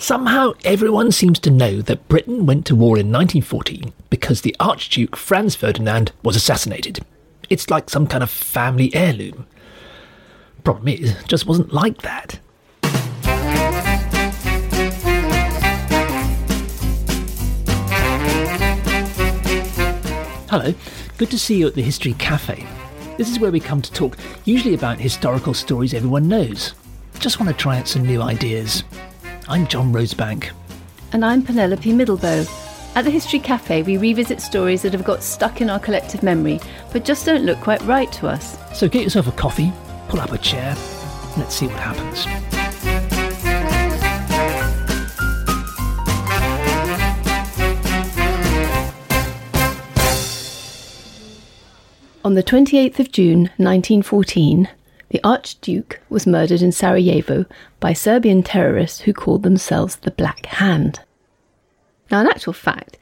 Somehow everyone seems to know that Britain went to war in 1914 because the Archduke Franz Ferdinand was assassinated. It's like some kind of family heirloom. Problem is, it just wasn't like that. Hello, good to see you at the History Cafe. This is where we come to talk, usually about historical stories everyone knows. Just want to try out some new ideas. I'm John Rosebank. And I'm Penelope Middlebow. At the History Cafe, we revisit stories that have got stuck in our collective memory, but just don't look quite right to us. So get yourself a coffee, pull up a chair, and let's see what happens. On the 28th of June 1914, the Archduke was murdered in Sarajevo by Serbian terrorists who called themselves the Black Hand. Now, in actual fact,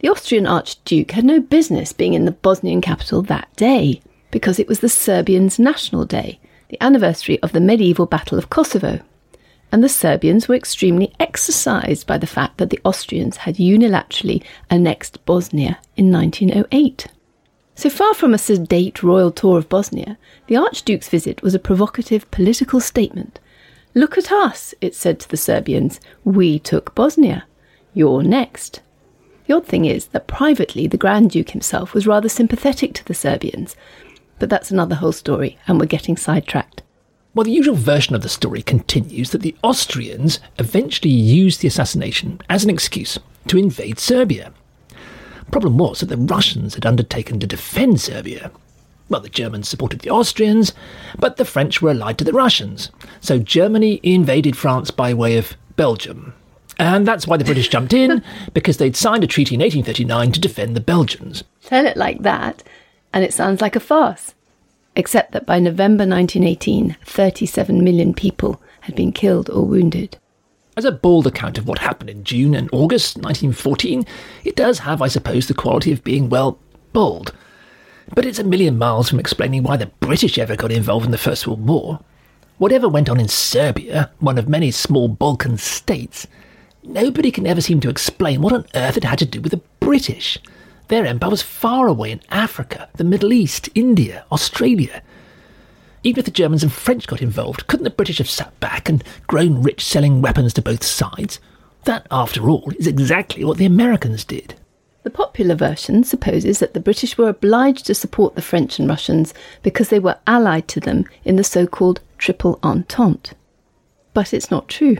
the Austrian Archduke had no business being in the Bosnian capital that day, because it was the Serbians' National Day, the anniversary of the medieval Battle of Kosovo, and the Serbians were extremely exercised by the fact that the Austrians had unilaterally annexed Bosnia in 1908. So far from a sedate royal tour of Bosnia, the Archduke's visit was a provocative political statement. "Look at us," it said to the Serbians. "We took Bosnia. You're next." The odd thing is that privately the Grand Duke himself was rather sympathetic to the Serbians. But that's another whole story, and we're getting sidetracked. Well, the usual version of the story continues that the Austrians eventually used the assassination as an excuse to invade Serbia. Problem was that the Russians had undertaken to defend Serbia. Well, the Germans supported the Austrians, but the French were allied to the Russians. So Germany invaded France by way of Belgium. And that's why the British jumped in, because they'd signed a treaty in 1839 to defend the Belgians. Tell it like that, and it sounds like a farce. Except that by November 1918, 37 million people had been killed or wounded. As a bald account of what happened in June and August 1914, it does have, I suppose, the quality of being, well, bald. But it's a million miles from explaining why the British ever got involved in the First World War. Whatever went on in Serbia, one of many small Balkan states, nobody can ever seem to explain what on earth it had to do with the British. Their empire was far away in Africa, the Middle East, India, Australia. Even if the Germans and French got involved, couldn't the British have sat back and grown rich selling weapons to both sides? That, after all, is exactly what the Americans did. The popular version supposes that the British were obliged to support the French and Russians because they were allied to them in the so-called Triple Entente. But it's not true.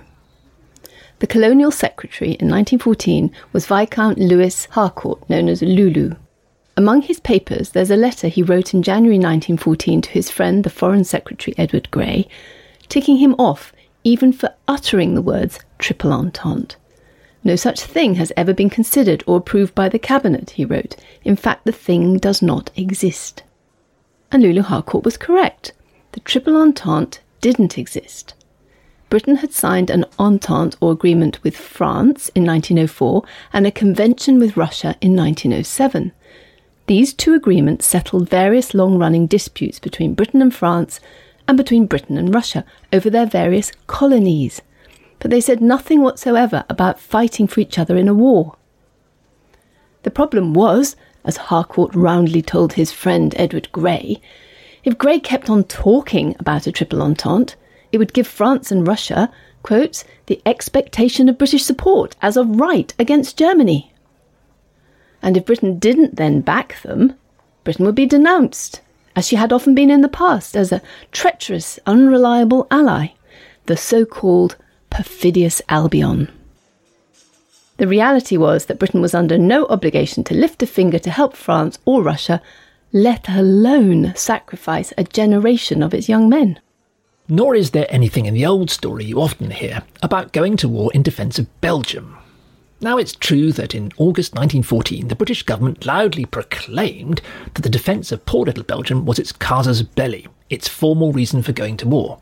The colonial secretary in 1914 was Viscount Louis Harcourt, known as Lulu. Among his papers, there's a letter he wrote in January 1914 to his friend, the Foreign Secretary Edward Grey, ticking him off even for uttering the words Triple Entente. "No such thing has ever been considered or approved by the Cabinet," he wrote. "In fact, the thing does not exist." And Lulu Harcourt was correct. The Triple Entente didn't exist. Britain had signed an entente or agreement with France in 1904 and a convention with Russia in 1907. These two agreements settled various long-running disputes between Britain and France and between Britain and Russia over their various colonies, but they said nothing whatsoever about fighting for each other in a war. The problem was, as Harcourt roundly told his friend Edward Grey, if Grey kept on talking about a Triple Entente, it would give France and Russia, quote, "the expectation of British support as of right against Germany." And if Britain didn't then back them, Britain would be denounced, as she had often been in the past, as a treacherous, unreliable ally, the so-called perfidious Albion. The reality was that Britain was under no obligation to lift a finger to help France or Russia, let alone sacrifice a generation of its young men. Nor is there anything in the old story you often hear about going to war in defence of Belgium. Now, it's true that in August 1914, the British government loudly proclaimed that the defence of poor little Belgium was its casus belli, its formal reason for going to war.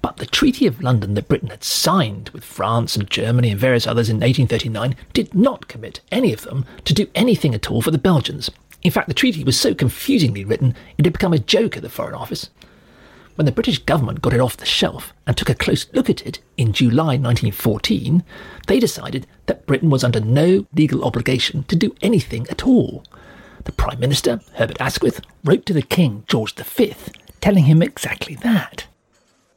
But the Treaty of London that Britain had signed with France and Germany and various others in 1839 did not commit any of them to do anything at all for the Belgians. In fact, the treaty was so confusingly written, it had become a joke at the Foreign Office. when the British government got it off the shelf and took a close look at it in July 1914, they decided that Britain was under no legal obligation to do anything at all. The Prime Minister, Herbert Asquith, wrote to the King, George V, telling him exactly that.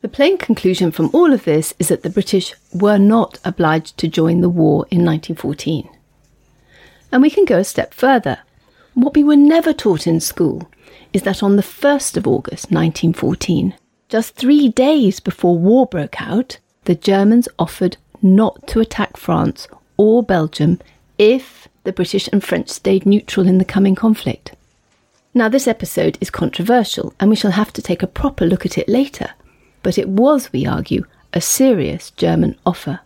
The plain conclusion from all of this is that the British were not obliged to join the war in 1914. And we can go a step further. What we were never taught in school is that on the 1st of August 1914, just 3 days before war broke out, the Germans offered not to attack France or Belgium if the British and French stayed neutral in the coming conflict. Now, this episode is controversial and we shall have to take a proper look at it later, but it was, we argue, a serious German offer.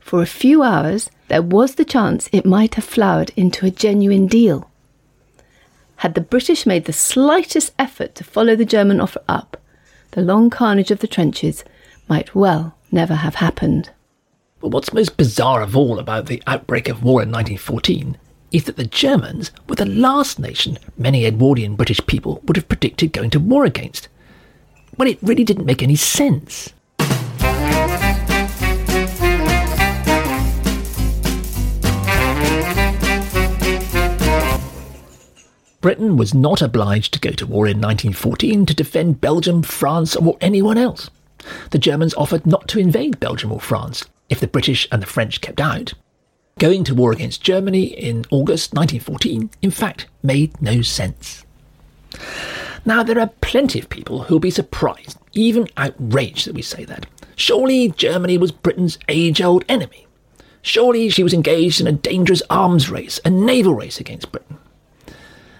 For a few hours, there was the chance it might have flowered into a genuine deal. Had the British made the slightest effort to follow the German offer up, the long carnage of the trenches might well never have happened. But what's most bizarre of all about the outbreak of war in 1914 is that the Germans were the last nation many Edwardian British people would have predicted going to war against. Well, it really didn't make any sense. Britain was not obliged to go to war in 1914 to defend Belgium, France or anyone else. The Germans offered not to invade Belgium or France if the British and the French kept out. Going to war against Germany in August 1914, in fact, made no sense. Now, there are plenty of people who'll be surprised, even outraged that we say that. Surely Germany was Britain's age-old enemy. Surely she was engaged in a dangerous arms race, a naval race against Britain.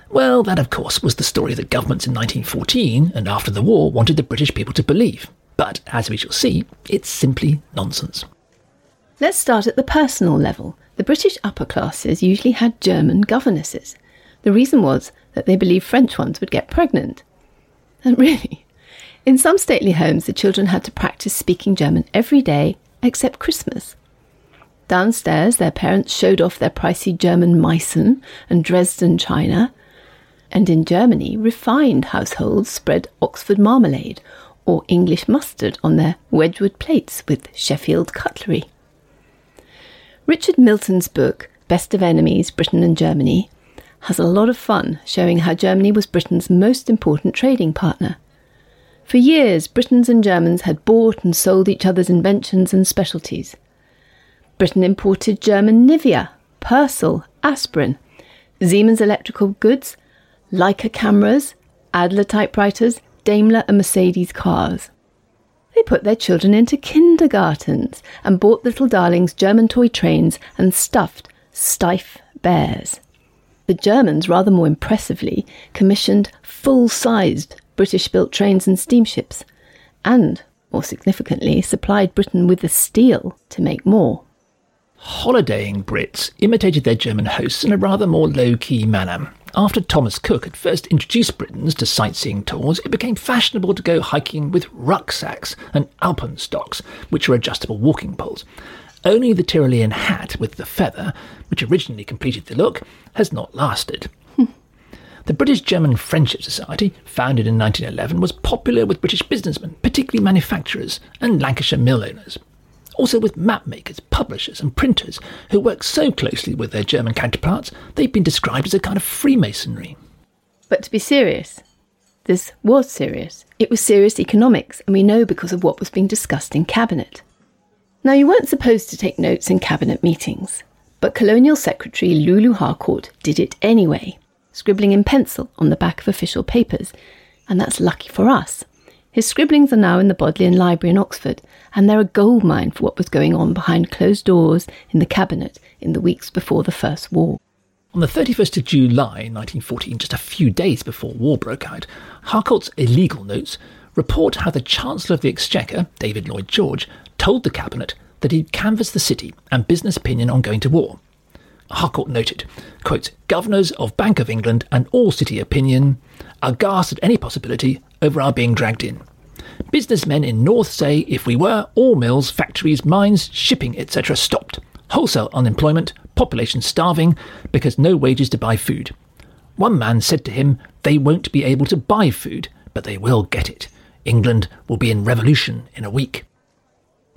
Well, that of course was the story that governments in 1914 and after the war wanted the British people to believe. But, as we shall see, it's simply nonsense. Let's start at the personal level. The British upper classes usually had German governesses. The reason was that they believed French ones would get pregnant. And really, in some stately homes the children had to practice speaking German every day except Christmas. Downstairs their parents showed off their pricey German Meissen and Dresden china. And in Germany, refined households spread Oxford marmalade or English mustard on their Wedgwood plates with Sheffield cutlery. Richard Milton's book, Best of Enemies, Britain and Germany, has a lot of fun showing how Germany was Britain's most important trading partner. For years, Britons and Germans had bought and sold each other's inventions and specialties. Britain imported German Nivea, Persil, aspirin, Siemens electrical goods, Leica cameras, Adler typewriters, Daimler and Mercedes cars. They put their children into kindergartens and bought little darlings German toy trains and stuffed Steiff bears. The Germans, rather more impressively, commissioned full-sized British-built trains and steamships and, more significantly, supplied Britain with the steel to make more. Holidaying Brits imitated their German hosts in a rather more low-key manner. After Thomas Cook had first introduced Britons to sightseeing tours, it became fashionable to go hiking with rucksacks and alpenstocks, which are adjustable walking poles. Only the Tyrolean hat with the feather, which originally completed the look, has not lasted. The British-German Friendship Society, founded in 1911, was popular with British businessmen, particularly manufacturers and Lancashire mill owners. Also with map makers, publishers and printers who work so closely with their German counterparts, they've been described as a kind of Freemasonry. But to be serious, this was serious. It was serious economics, and we know because of what was being discussed in Cabinet. Now, you weren't supposed to take notes in Cabinet meetings, but Colonial Secretary Lulu Harcourt did it anyway, scribbling in pencil on the back of official papers, and that's lucky for us. His scribblings are now in the Bodleian Library in Oxford, and they're a goldmine for what was going on behind closed doors in the Cabinet in the weeks before the First War. On the 31st of July 1914, just a few days before war broke out, Harcourt's illegal notes report how the Chancellor of the Exchequer, David Lloyd George, told the Cabinet that he'd canvassed the city and business opinion on going to war. Harcourt noted, quote, "Governors of Bank of England and all city opinion aghast at any possibility over our being dragged in. Businessmen in North say if we were, all mills, factories, mines, shipping, etc. stopped. Wholesale unemployment, population starving because no wages to buy food. One man said to him, they won't be able to buy food, but they will get it. England will be in revolution in a week.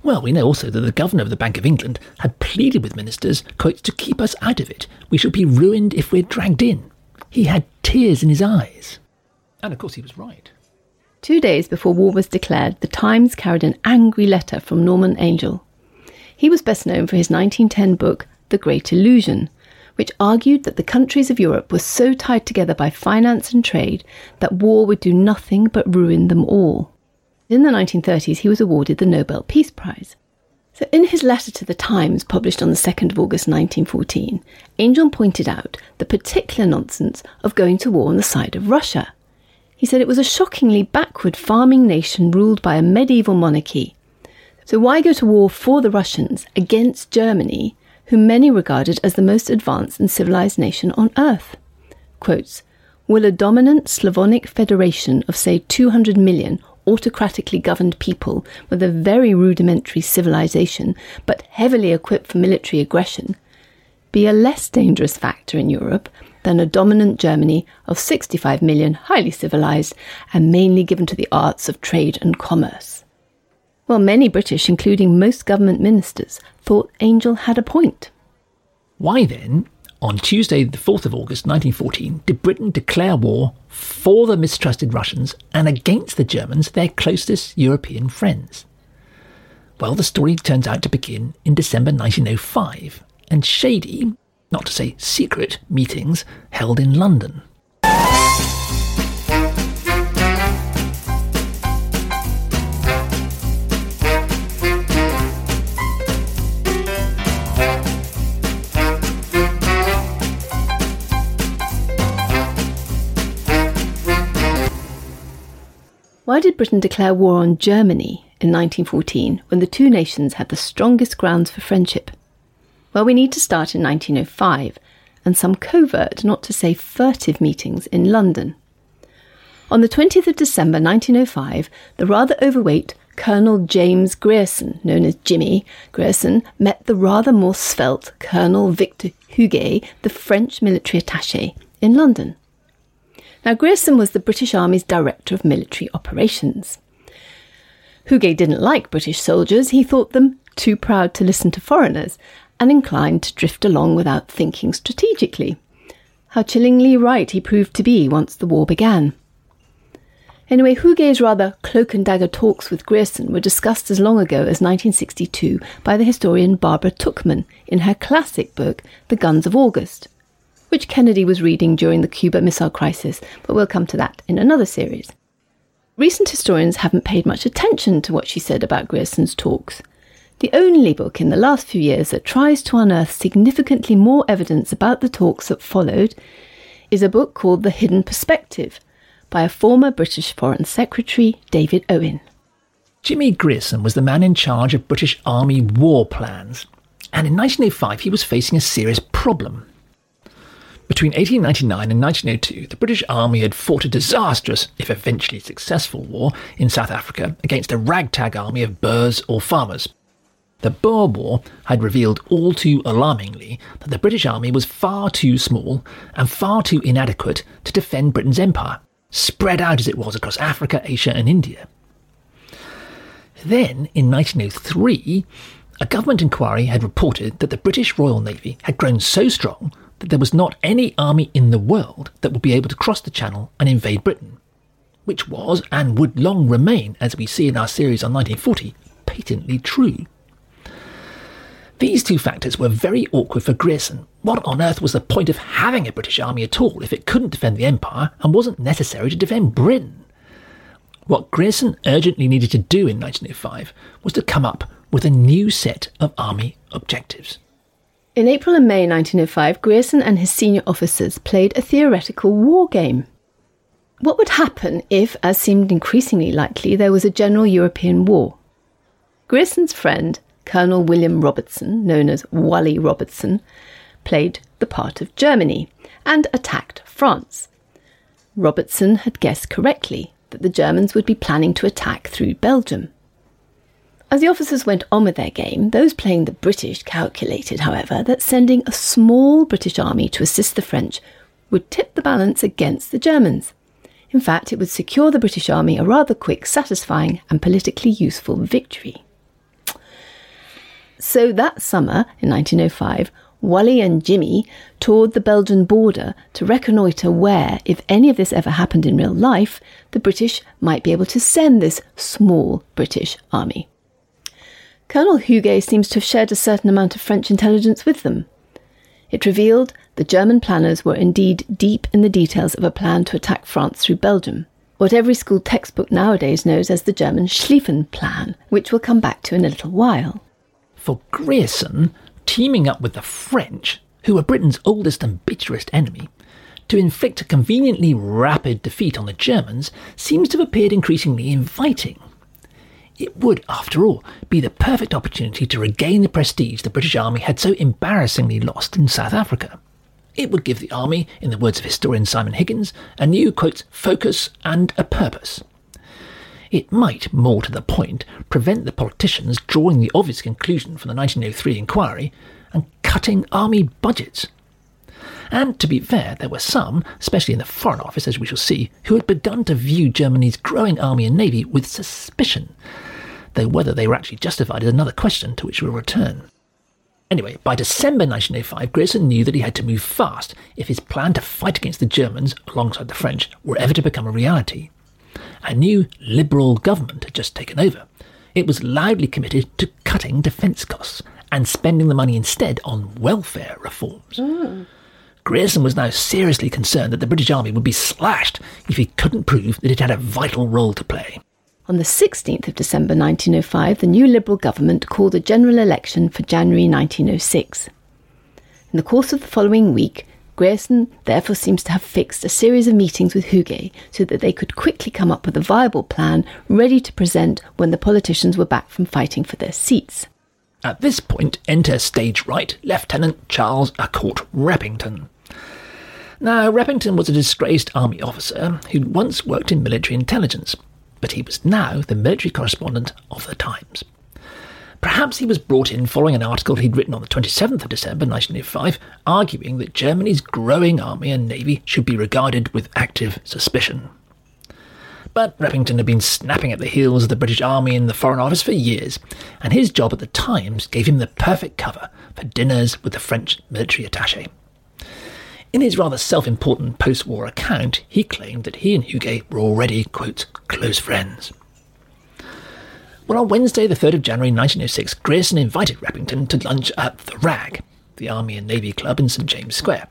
Well, we know also that the governor of the Bank of England had pleaded with ministers, quote, to keep us out of it. We shall be ruined if we're dragged in. He had tears in his eyes. And of course he was right. 2 days before war was declared, the Times carried an angry letter from Norman Angell. He was best known for his 1910 book, The Great Illusion, which argued that the countries of Europe were so tied together by finance and trade that war would do nothing but ruin them all. In the 1930s, he was awarded the Nobel Peace Prize. So in his letter to the Times, published on the 2nd of August 1914, Angell pointed out the particular nonsense of going to war on the side of Russia. He said it was a shockingly backward farming nation ruled by a medieval monarchy. So why go to war for the Russians against Germany, whom many regarded as the most advanced and civilised nation on earth? Quotes, will a dominant Slavonic federation of, say, 200 million autocratically governed people with a very rudimentary civilization, but heavily equipped for military aggression, be a less dangerous factor in Europe than a dominant Germany of 65 million highly civilized and mainly given to the arts of trade and commerce? Well, many British, including most government ministers, thought Angell had a point. Why then, on Tuesday the 4th of August 1914, did Britain declare war for the mistrusted Russians and against the Germans, their closest European friends? Well, the story turns out to begin in December 1905, and shady, not to say secret, meetings held in London. Why did Britain declare war on Germany in 1914 when the two nations had the strongest grounds for friendship? Well, we need to start in 1905 and some covert, not to say furtive, meetings in London. On the 20th of December 1905, the rather overweight Colonel James Grierson, known as Jimmy Grierson, met the rather more svelte Colonel Victor Huguet, the French military attaché in London. Now, Grierson was the British Army's Director of Military Operations. Huguet didn't like British soldiers. He thought them too proud to listen to foreigners and inclined to drift along without thinking strategically. How chillingly right he proved to be once the war began. Anyway, Huguet's rather cloak-and-dagger talks with Grierson were discussed as long ago as 1962 by the historian Barbara Tuchman in her classic book, The Guns of August, which Kennedy was reading during the Cuba Missile Crisis, but we'll come to that in another series. Recent historians haven't paid much attention to what she said about Grierson's talks. The only book in the last few years that tries to unearth significantly more evidence about the talks that followed is a book called The Hidden Perspective by a former British Foreign Secretary, David Owen. Jimmy Grierson was the man in charge of British Army war plans, and in 1905 he was facing a serious problem. Between 1899 and 1902, the British Army had fought a disastrous, if eventually successful, war in South Africa against a ragtag army of Boers or farmers. The Boer War had revealed all too alarmingly that the British Army was far too small and far too inadequate to defend Britain's empire, spread out as it was across Africa, Asia and India. Then, in 1903, a government inquiry had reported that the British Royal Navy had grown so strong that there was not any army in the world that would be able to cross the Channel and invade Britain, which was, and would long remain, as we see in our series on 1940, patently true. These two factors were very awkward for Grierson. What on earth was the point of having a British army at all if it couldn't defend the Empire and wasn't necessary to defend Britain? What Grierson urgently needed to do in 1905 was to come up with a new set of army objectives. In April and May 1905, Grierson and his senior officers played a theoretical war game. What would happen if, as seemed increasingly likely, there was a general European war? Grierson's friend, Colonel William Robertson, known as Wally Robertson, played the part of Germany and attacked France. Robertson had guessed correctly that the Germans would be planning to attack through Belgium. As the officers went on with their game, those playing the British calculated, however, that sending a small British army to assist the French would tip the balance against the Germans. In fact, it would secure the British Army a rather quick, satisfying and politically useful victory. So that summer, in 1905, Wally and Jimmy toured the Belgian border to reconnoitre where, if any of this ever happened in real life, the British might be able to send this small British army. Colonel Huguet seems to have shared a certain amount of French intelligence with them. It revealed the German planners were indeed deep in the details of a plan to attack France through Belgium, what every school textbook nowadays knows as the German Schlieffen Plan, which we'll come back to in a little while. For Grierson, teaming up with the French, who were Britain's oldest and bitterest enemy, to inflict a conveniently rapid defeat on the Germans seems to have appeared increasingly inviting. It would, after all, be the perfect opportunity to regain the prestige the British Army had so embarrassingly lost in South Africa. It would give the army, in the words of historian Simon Higgins, a new, quote, focus and a purpose. It might, more to the point, prevent the politicians drawing the obvious conclusion from the 1903 inquiry and cutting army budgets. And to be fair, there were some, especially in the Foreign Office, as we shall see, who had begun to view Germany's growing army and navy with suspicion, though whether they were actually justified is another question to which we'll return. Anyway, by December 1905, Grierson knew that he had to move fast if his plan to fight against the Germans, alongside the French, were ever to become a reality. A new Liberal government had just taken over. It was loudly committed to cutting defence costs and spending the money instead on welfare reforms. Grierson was now seriously concerned that the British Army would be slashed if he couldn't prove that it had a vital role to play. On the 16th of December 1905, the new Liberal government called a general election for January 1906. In the course of the following week, Grierson therefore seems to have fixed a series of meetings with Huguet so that they could quickly come up with a viable plan ready to present when the politicians were back from fighting for their seats. At this point, enter stage right, Lieutenant Charles à Court Repington. Now, Repington was a disgraced army officer who'd once worked in military intelligence, but he was now the military correspondent of the Times. Perhaps he was brought in following an article he'd written on the 27th of December 1905, arguing that Germany's growing army and navy should be regarded with active suspicion. But Repington had been snapping at the heels of the British Army and the Foreign Office for years, and his job at the Times gave him the perfect cover for dinners with the French military attaché. In his rather self-important post-war account, he claimed that he and Huguet were already, quote, close friends. Well, on Wednesday, the 3rd of January 1906, Grierson invited Repington to lunch at the RAG, the Army and Navy Club in St James's Square.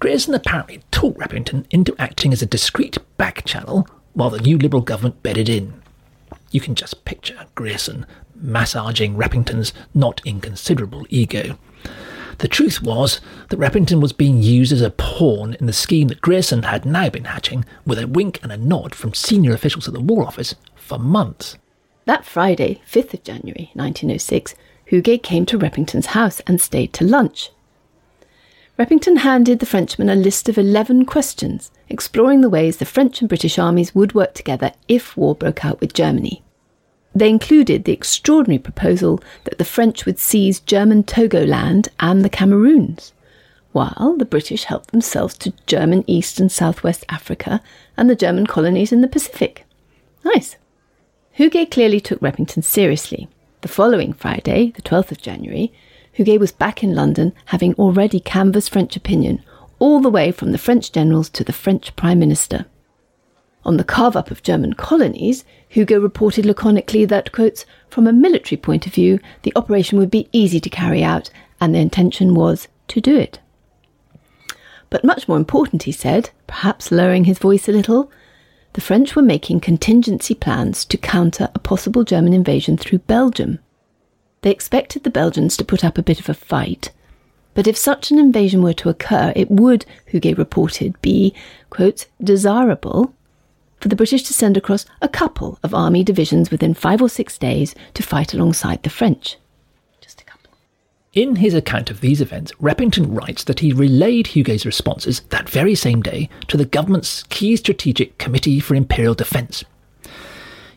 Grierson apparently talked Repington into acting as a discreet back channel while the new Liberal government bedded in. You can just picture Grierson massaging Repington's not inconsiderable ego. The truth was that Repington was being used as a pawn in the scheme that Grierson had now been hatching, with a wink and a nod from senior officials at the War Office, for months. That Friday, 5th of January 1906, Huguet came to Repington's house and stayed to lunch. Repington handed the Frenchman a list of 11 questions, exploring the ways the French and British armies would work together if war broke out with Germany. They included the extraordinary proposal that the French would seize German Togoland and the Cameroons, while the British helped themselves to German East and Southwest Africa and the German colonies in the Pacific. Nice. Huguet clearly took Repington seriously. The following Friday, the 12th of January, Huguet was back in London, having already canvassed French opinion, all the way from the French generals to the French Prime Minister. On the carve-up of German colonies, Huguet reported laconically that, quote, from a military point of view, the operation would be easy to carry out, and the intention was to do it. But much more important, he said, perhaps lowering his voice a little, the French were making contingency plans to counter a possible German invasion through Belgium. They expected the Belgians to put up a bit of a fight, but if such an invasion were to occur, it would, Huguet reported, be, quote, desirable for the British to send across a couple of army divisions within 5 or 6 days to fight alongside the French. Just a couple. In his account of these events, Repington writes that he relayed Huguet's responses that very same day to the government's key strategic Committee for Imperial Defence.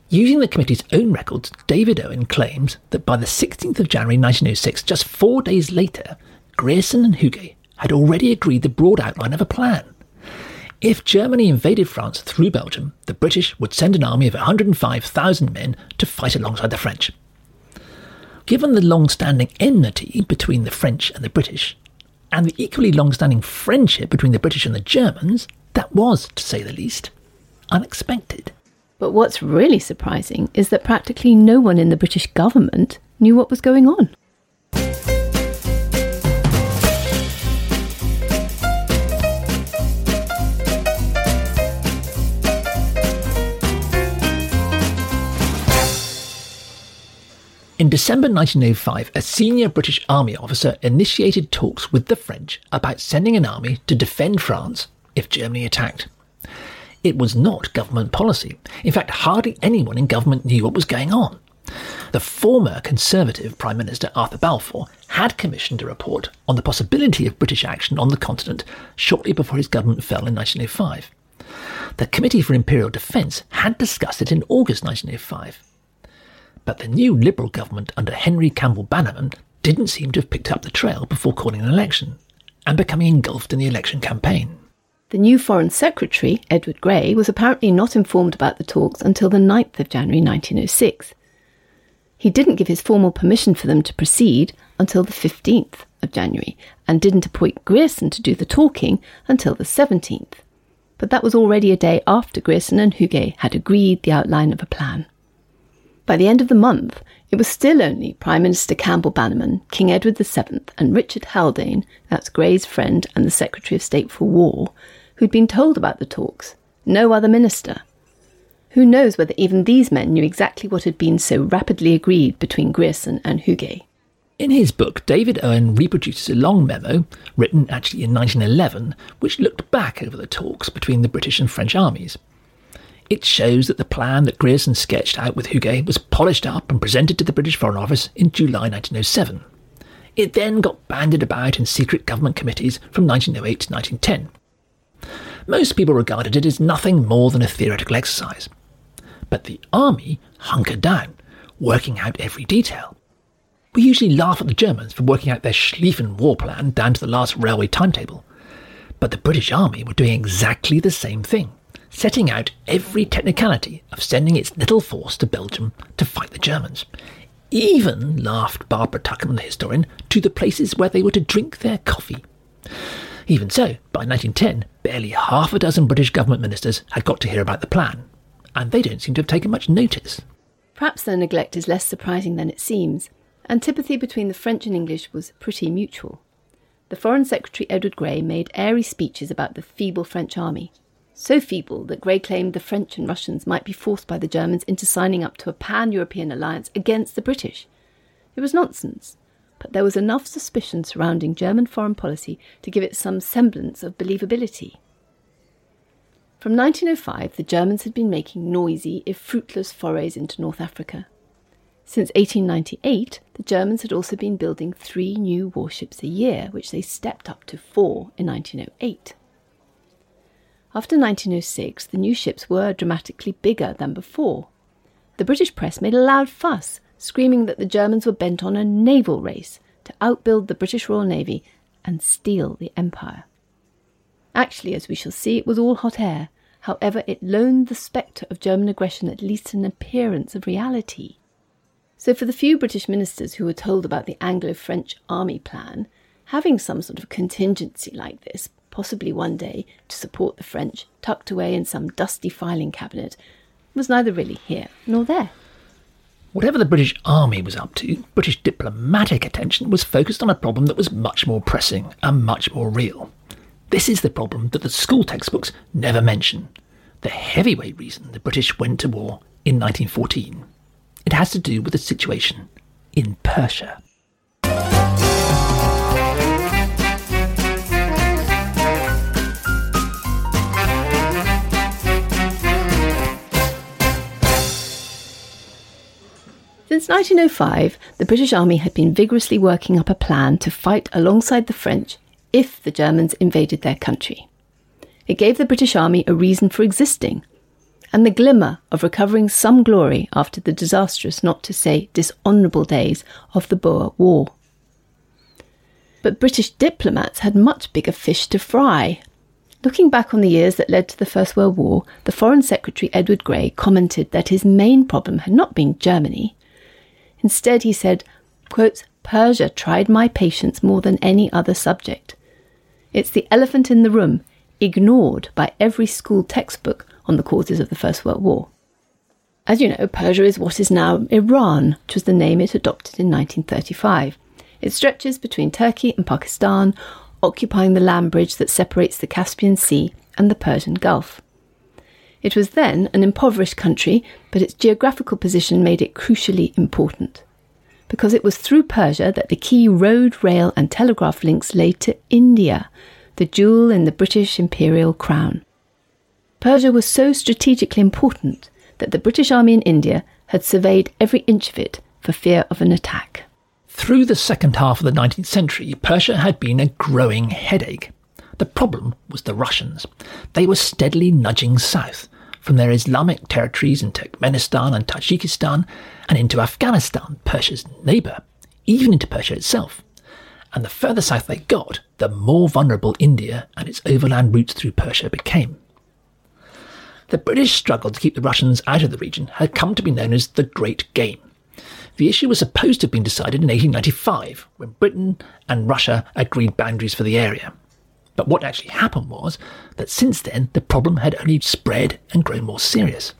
Using the committee's own records, David Owen claims that by the 16th of January 1906, just 4 days later, Grierson and Huguet had already agreed the broad outline of a plan. If Germany invaded France through Belgium, the British would send an army of 105,000 men to fight alongside the French. Given the long-standing enmity between the French and the British, and the equally long-standing friendship between the British and the Germans, that was, to say the least, unexpected. But what's really surprising is that practically no one in the British government knew what was going on. In December 1905, a senior British army officer initiated talks with the French about sending an army to defend France if Germany attacked. It was not government policy. In fact, hardly anyone in government knew what was going on. The former Conservative Prime Minister Arthur Balfour had commissioned a report on the possibility of British action on the continent shortly before his government fell in 1905. The Committee for Imperial Defence had discussed it in August 1905. But the new Liberal government under Henry Campbell Bannerman didn't seem to have picked up the trail before calling an election and becoming engulfed in the election campaign. The new Foreign Secretary, Edward Grey, was apparently not informed about the talks until the 9th of January 1906. He didn't give his formal permission for them to proceed until the 15th of January and didn't appoint Grierson to do the talking until the 17th. But that was already a day after Grierson and Huguet had agreed the outline of a plan. By the end of the month, it was still only Prime Minister Campbell Bannerman, King Edward VII and Richard Haldane, that's Grey's friend and the Secretary of State for War, who'd been told about the talks, no other minister. Who knows whether even these men knew exactly what had been so rapidly agreed between Grierson and Huguet. In his book, David Owen reproduces a long memo, written actually in 1911, which looked back over the talks between the British and French armies. It shows that the plan that Grierson sketched out with Huguet was polished up and presented to the British Foreign Office in July 1907. It then got bandied about in secret government committees from 1908 to 1910. Most people regarded it as nothing more than a theoretical exercise. But the army hunkered down, working out every detail. We usually laugh at the Germans for working out their Schlieffen war plan down to the last railway timetable. But the British army were doing exactly the same thing, setting out every technicality of sending its little force to Belgium to fight the Germans. Even, laughed Barbara Tuchman, the historian, to the places where they were to drink their coffee. Even so, by 1910, barely half a dozen British government ministers had got to hear about the plan, and they don't seem to have taken much notice. Perhaps their neglect is less surprising than it seems. Antipathy between the French and English was pretty mutual. The Foreign Secretary Edward Grey made airy speeches about the feeble French army. So feeble that Grey claimed the French and Russians might be forced by the Germans into signing up to a pan-European alliance against the British. It was nonsense, but there was enough suspicion surrounding German foreign policy to give it some semblance of believability. From 1905, the Germans had been making noisy, if fruitless, forays into North Africa. Since 1898, the Germans had also been building 3 new warships a year, which they stepped up to 4 in 1908. After 1906, the new ships were dramatically bigger than before. The British press made a loud fuss, screaming that the Germans were bent on a naval race to outbuild the British Royal Navy and steal the empire. Actually, as we shall see, it was all hot air. However, it loaned the spectre of German aggression at least an appearance of reality. So for the few British ministers who were told about the Anglo-French army plan, having some sort of contingency like this, possibly one day, to support the French, tucked away in some dusty filing cabinet, was neither really here nor there. Whatever the British army was up to, British diplomatic attention was focused on a problem that was much more pressing and much more real. This is the problem that the school textbooks never mention. The heavyweight reason the British went to war in 1914. It has to do with the situation in Persia. Since 1905, the British Army had been vigorously working up a plan to fight alongside the French if the Germans invaded their country. It gave the British Army a reason for existing, and the glimmer of recovering some glory after the disastrous, not to say dishonourable days of the Boer War. But British diplomats had much bigger fish to fry. Looking back on the years that led to the First World War, the Foreign Secretary Edward Grey commented that his main problem had not been Germany. Instead, he said, quote, "Persia tried my patience more than any other subject. It's the elephant in the room, ignored by every school textbook on the causes of the First World War." As you know, Persia is what is now Iran, which was the name it adopted in 1935. It stretches between Turkey and Pakistan, occupying the land bridge that separates the Caspian Sea and the Persian Gulf. It was then an impoverished country, but its geographical position made it crucially important, because it was through Persia that the key road, rail and telegraph links led to India, the jewel in the British imperial crown. Persia was so strategically important that the British Army in India had surveyed every inch of it for fear of an attack. Through the second half of the 19th century, Persia had been a growing headache. The problem was the Russians. They were steadily nudging south, from their Islamic territories in Turkmenistan and Tajikistan, and into Afghanistan, Persia's neighbour, even into Persia itself. And the further south they got, the more vulnerable India and its overland routes through Persia became. The British struggle to keep the Russians out of the region had come to be known as the Great Game. The issue was supposed to have been decided in 1895, when Britain and Russia agreed boundaries for the area. But what actually happened was that since then the problem had only spread and grown more serious.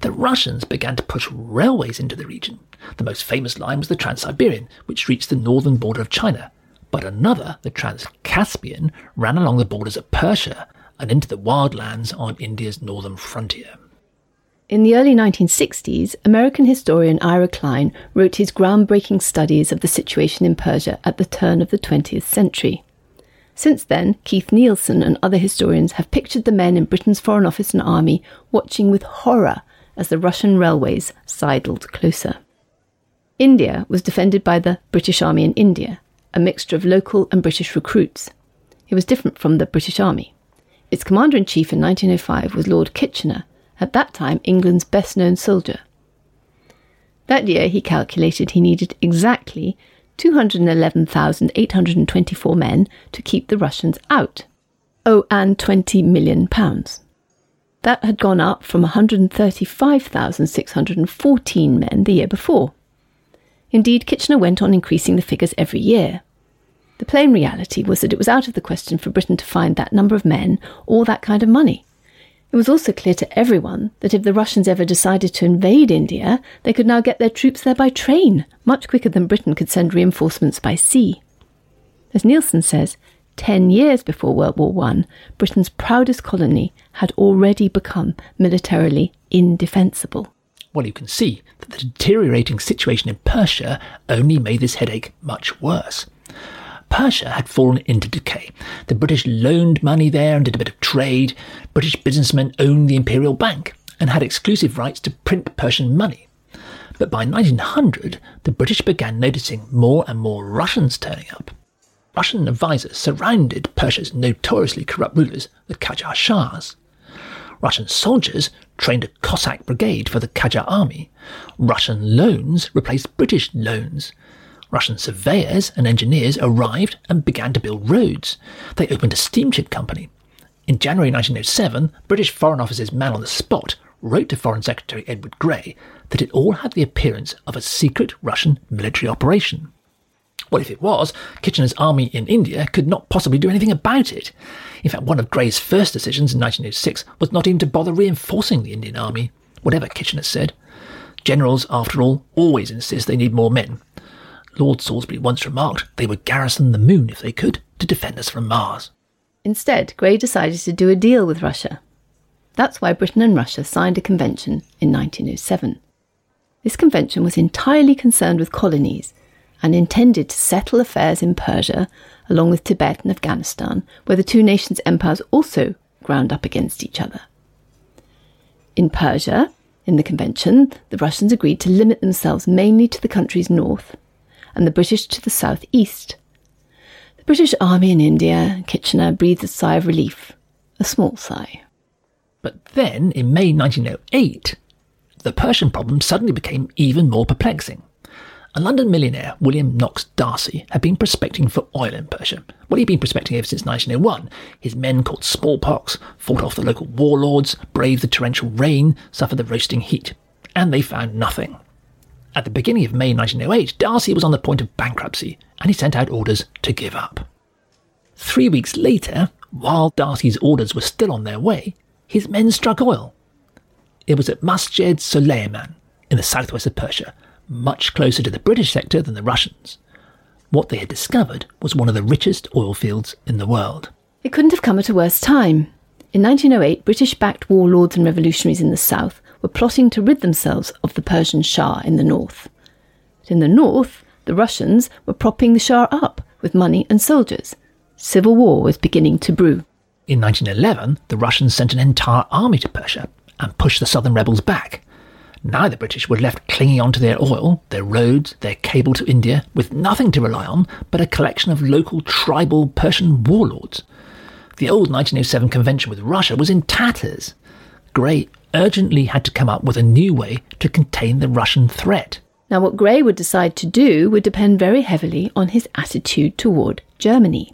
The Russians began to push railways into the region. The most famous line was the Trans-Siberian, which reached the northern border of China. But another, the Trans-Caspian, ran along the borders of Persia and into the wildlands on India's northern frontier. In the early 1960s, American historian Ira Klein wrote his groundbreaking studies of the situation in Persia at the turn of the 20th century. Since then, Keith Nielsen and other historians have pictured the men in Britain's Foreign Office and Army watching with horror as the Russian railways sidled closer. India was defended by the British Army in India, a mixture of local and British recruits. It was different from the British Army. Its commander-in-chief in 1905 was Lord Kitchener, at that time England's best-known soldier. That year he calculated he needed exactly 211,824 men to keep the Russians out. Oh, and £20 million. That had gone up from 135,614 men the year before. Indeed, Kitchener went on increasing the figures every year. The plain reality was that it was out of the question for Britain to find that number of men or that kind of money. It was also clear to everyone that if the Russians ever decided to invade India, they could now get their troops there by train, much quicker than Britain could send reinforcements by sea. As Nielsen says, 10 years before World War I, Britain's proudest colony had already become militarily indefensible. Well, you can see that the deteriorating situation in Persia only made this headache much worse. Persia had fallen into decay. The British loaned money there and did a bit of trade. British businessmen owned the Imperial Bank and had exclusive rights to print Persian money. But by 1900, the British began noticing more and more Russians turning up. Russian advisors surrounded Persia's notoriously corrupt rulers, the Qajar Shahs. Russian soldiers trained a Cossack brigade for the Qajar army. Russian loans replaced British loans. Russian surveyors and engineers arrived and began to build roads. They opened a steamship company. In January 1907, British Foreign Office's man on the spot wrote to Foreign Secretary Edward Grey that it all had the appearance of a secret Russian military operation. Well, if it was, Kitchener's army in India could not possibly do anything about it. In fact, one of Grey's first decisions in 1906 was not even to bother reinforcing the Indian army, whatever Kitchener said. Generals, after all, always insist they need more men. Lord Salisbury once remarked they would garrison the moon, if they could, to defend us from Mars. Instead, Grey decided to do a deal with Russia. That's why Britain and Russia signed a convention in 1907. This convention was entirely concerned with colonies and intended to settle affairs in Persia, along with Tibet and Afghanistan, where the two nations' empires also ground up against each other. In Persia, in the convention, the Russians agreed to limit themselves mainly to the country's north, and the British to the southeast. The British Army in India, Kitchener, breathed a sigh of relief, a small sigh. But then, in May 1908, the Persian problem suddenly became even more perplexing. A London millionaire, William Knox Darcy, had been prospecting for oil in Persia. Well, he'd been prospecting ever since 1901. His men caught smallpox, fought off the local warlords, braved the torrential rain, suffered the roasting heat. And they found nothing. At the beginning of May 1908, Darcy was on the point of bankruptcy, and he sent out orders to give up. 3 weeks later, while Darcy's orders were still on their way, his men struck oil. It was at Masjed Soleiman, in the southwest of Persia, much closer to the British sector than the Russians. What they had discovered was one of the richest oil fields in the world. It couldn't have come at a worse time. In 1908, British-backed warlords and revolutionaries in the south were plotting to rid themselves of the Persian Shah in the north. But in the north, the Russians were propping the Shah up with money and soldiers. Civil war was beginning to brew. In 1911, the Russians sent an entire army to Persia and pushed the southern rebels back. Now the British were left clinging on to their oil, their roads, their cable to India, with nothing to rely on but a collection of local tribal Persian warlords. The old 1907 convention with Russia was in tatters. Grey urgently had to come up with a new way to contain the Russian threat. Now what Grey would decide to do would depend very heavily on his attitude toward Germany.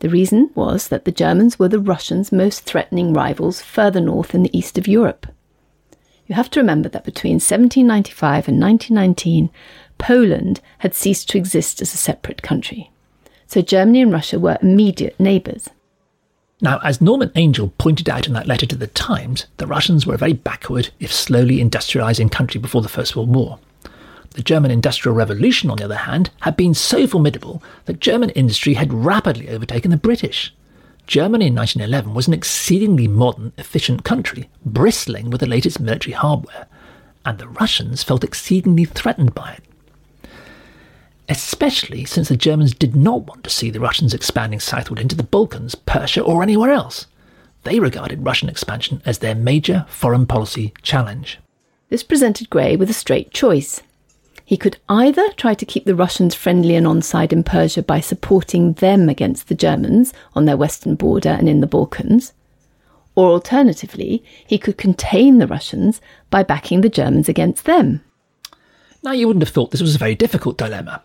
The reason was that the Germans were the Russians' most threatening rivals further north in the east of Europe. You have to remember that between 1795 and 1919, Poland had ceased to exist as a separate country. So Germany and Russia were immediate neighbours. Now, as Norman Angell pointed out in that letter to the Times, the Russians were a very backward, if slowly industrialising country before the First World War. The German Industrial Revolution, on the other hand, had been so formidable that German industry had rapidly overtaken the British. Germany in 1911 was an exceedingly modern, efficient country, bristling with the latest military hardware, and the Russians felt exceedingly threatened by it. Especially since the Germans did not want to see the Russians expanding southward into the Balkans, Persia, or anywhere else. They regarded Russian expansion as their major foreign policy challenge. This presented Grey with a straight choice. He could either try to keep the Russians friendly and onside in Persia by supporting them against the Germans on their western border and in the Balkans, or alternatively, he could contain the Russians by backing the Germans against them. Now, you wouldn't have thought this was a very difficult dilemma.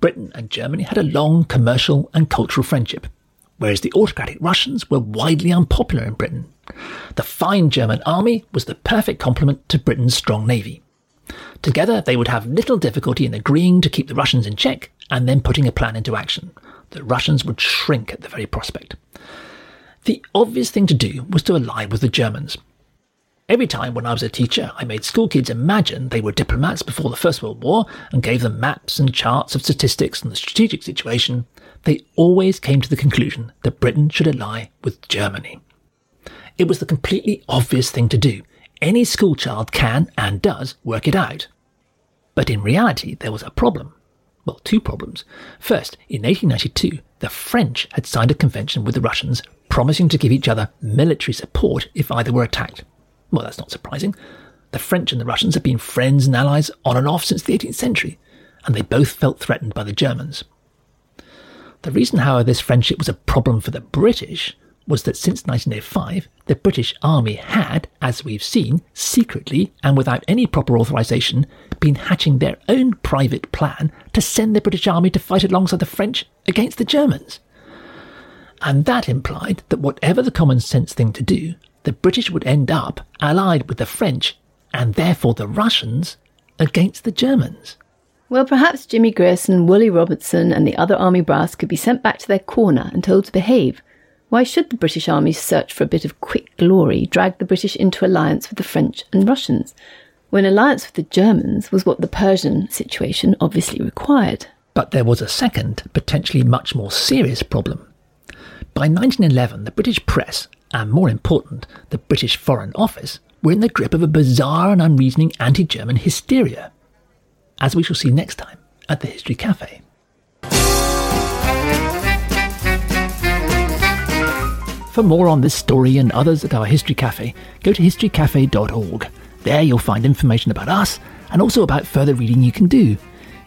Britain and Germany had a long commercial and cultural friendship, whereas the autocratic Russians were widely unpopular in Britain. The fine German army was the perfect complement to Britain's strong navy. Together, they would have little difficulty in agreeing to keep the Russians in check and then putting a plan into action. The Russians would shrink at the very prospect. The obvious thing to do was to ally with the Germans. Every time when I was a teacher, I made school kids imagine they were diplomats before the First World War and gave them maps and charts of statistics and the strategic situation. They always came to the conclusion that Britain should ally with Germany. It was the completely obvious thing to do. Any schoolchild can, and does, work it out. But in reality, there was a problem. Well, two problems. First, in 1892, the French had signed a convention with the Russians promising to give each other military support if either were attacked. Well, that's not surprising. The French and the Russians had been friends and allies on and off since the 18th century, and they both felt threatened by the Germans. The reason, however, this friendship was a problem for the British was that since 1905, the British Army had, as we've seen, secretly and without any proper authorisation, been hatching their own private plan to send the British Army to fight alongside the French against the Germans. And that implied that whatever the common sense thing to do, the British would end up allied with the French, and therefore the Russians, against the Germans. Well, perhaps Jimmy Grierson, Woolley Robertson and the other army brass could be sent back to their corner and told to behave. Why should the British Army's search for a bit of quick glory drag the British into alliance with the French and Russians, when alliance with the Germans was what the Persian situation obviously required? But there was a second, potentially much more serious problem. By 1911, the British press, and more important, the British Foreign Office, were in the grip of a bizarre and unreasoning anti-German hysteria, as we shall see next time at the History Café. For more on this story and others at our History Café, go to historycafe.org. There you'll find information about us and also about further reading you can do.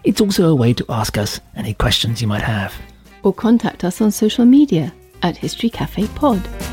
It's also a way to ask us any questions you might have. Or contact us on social media at History Café Pod.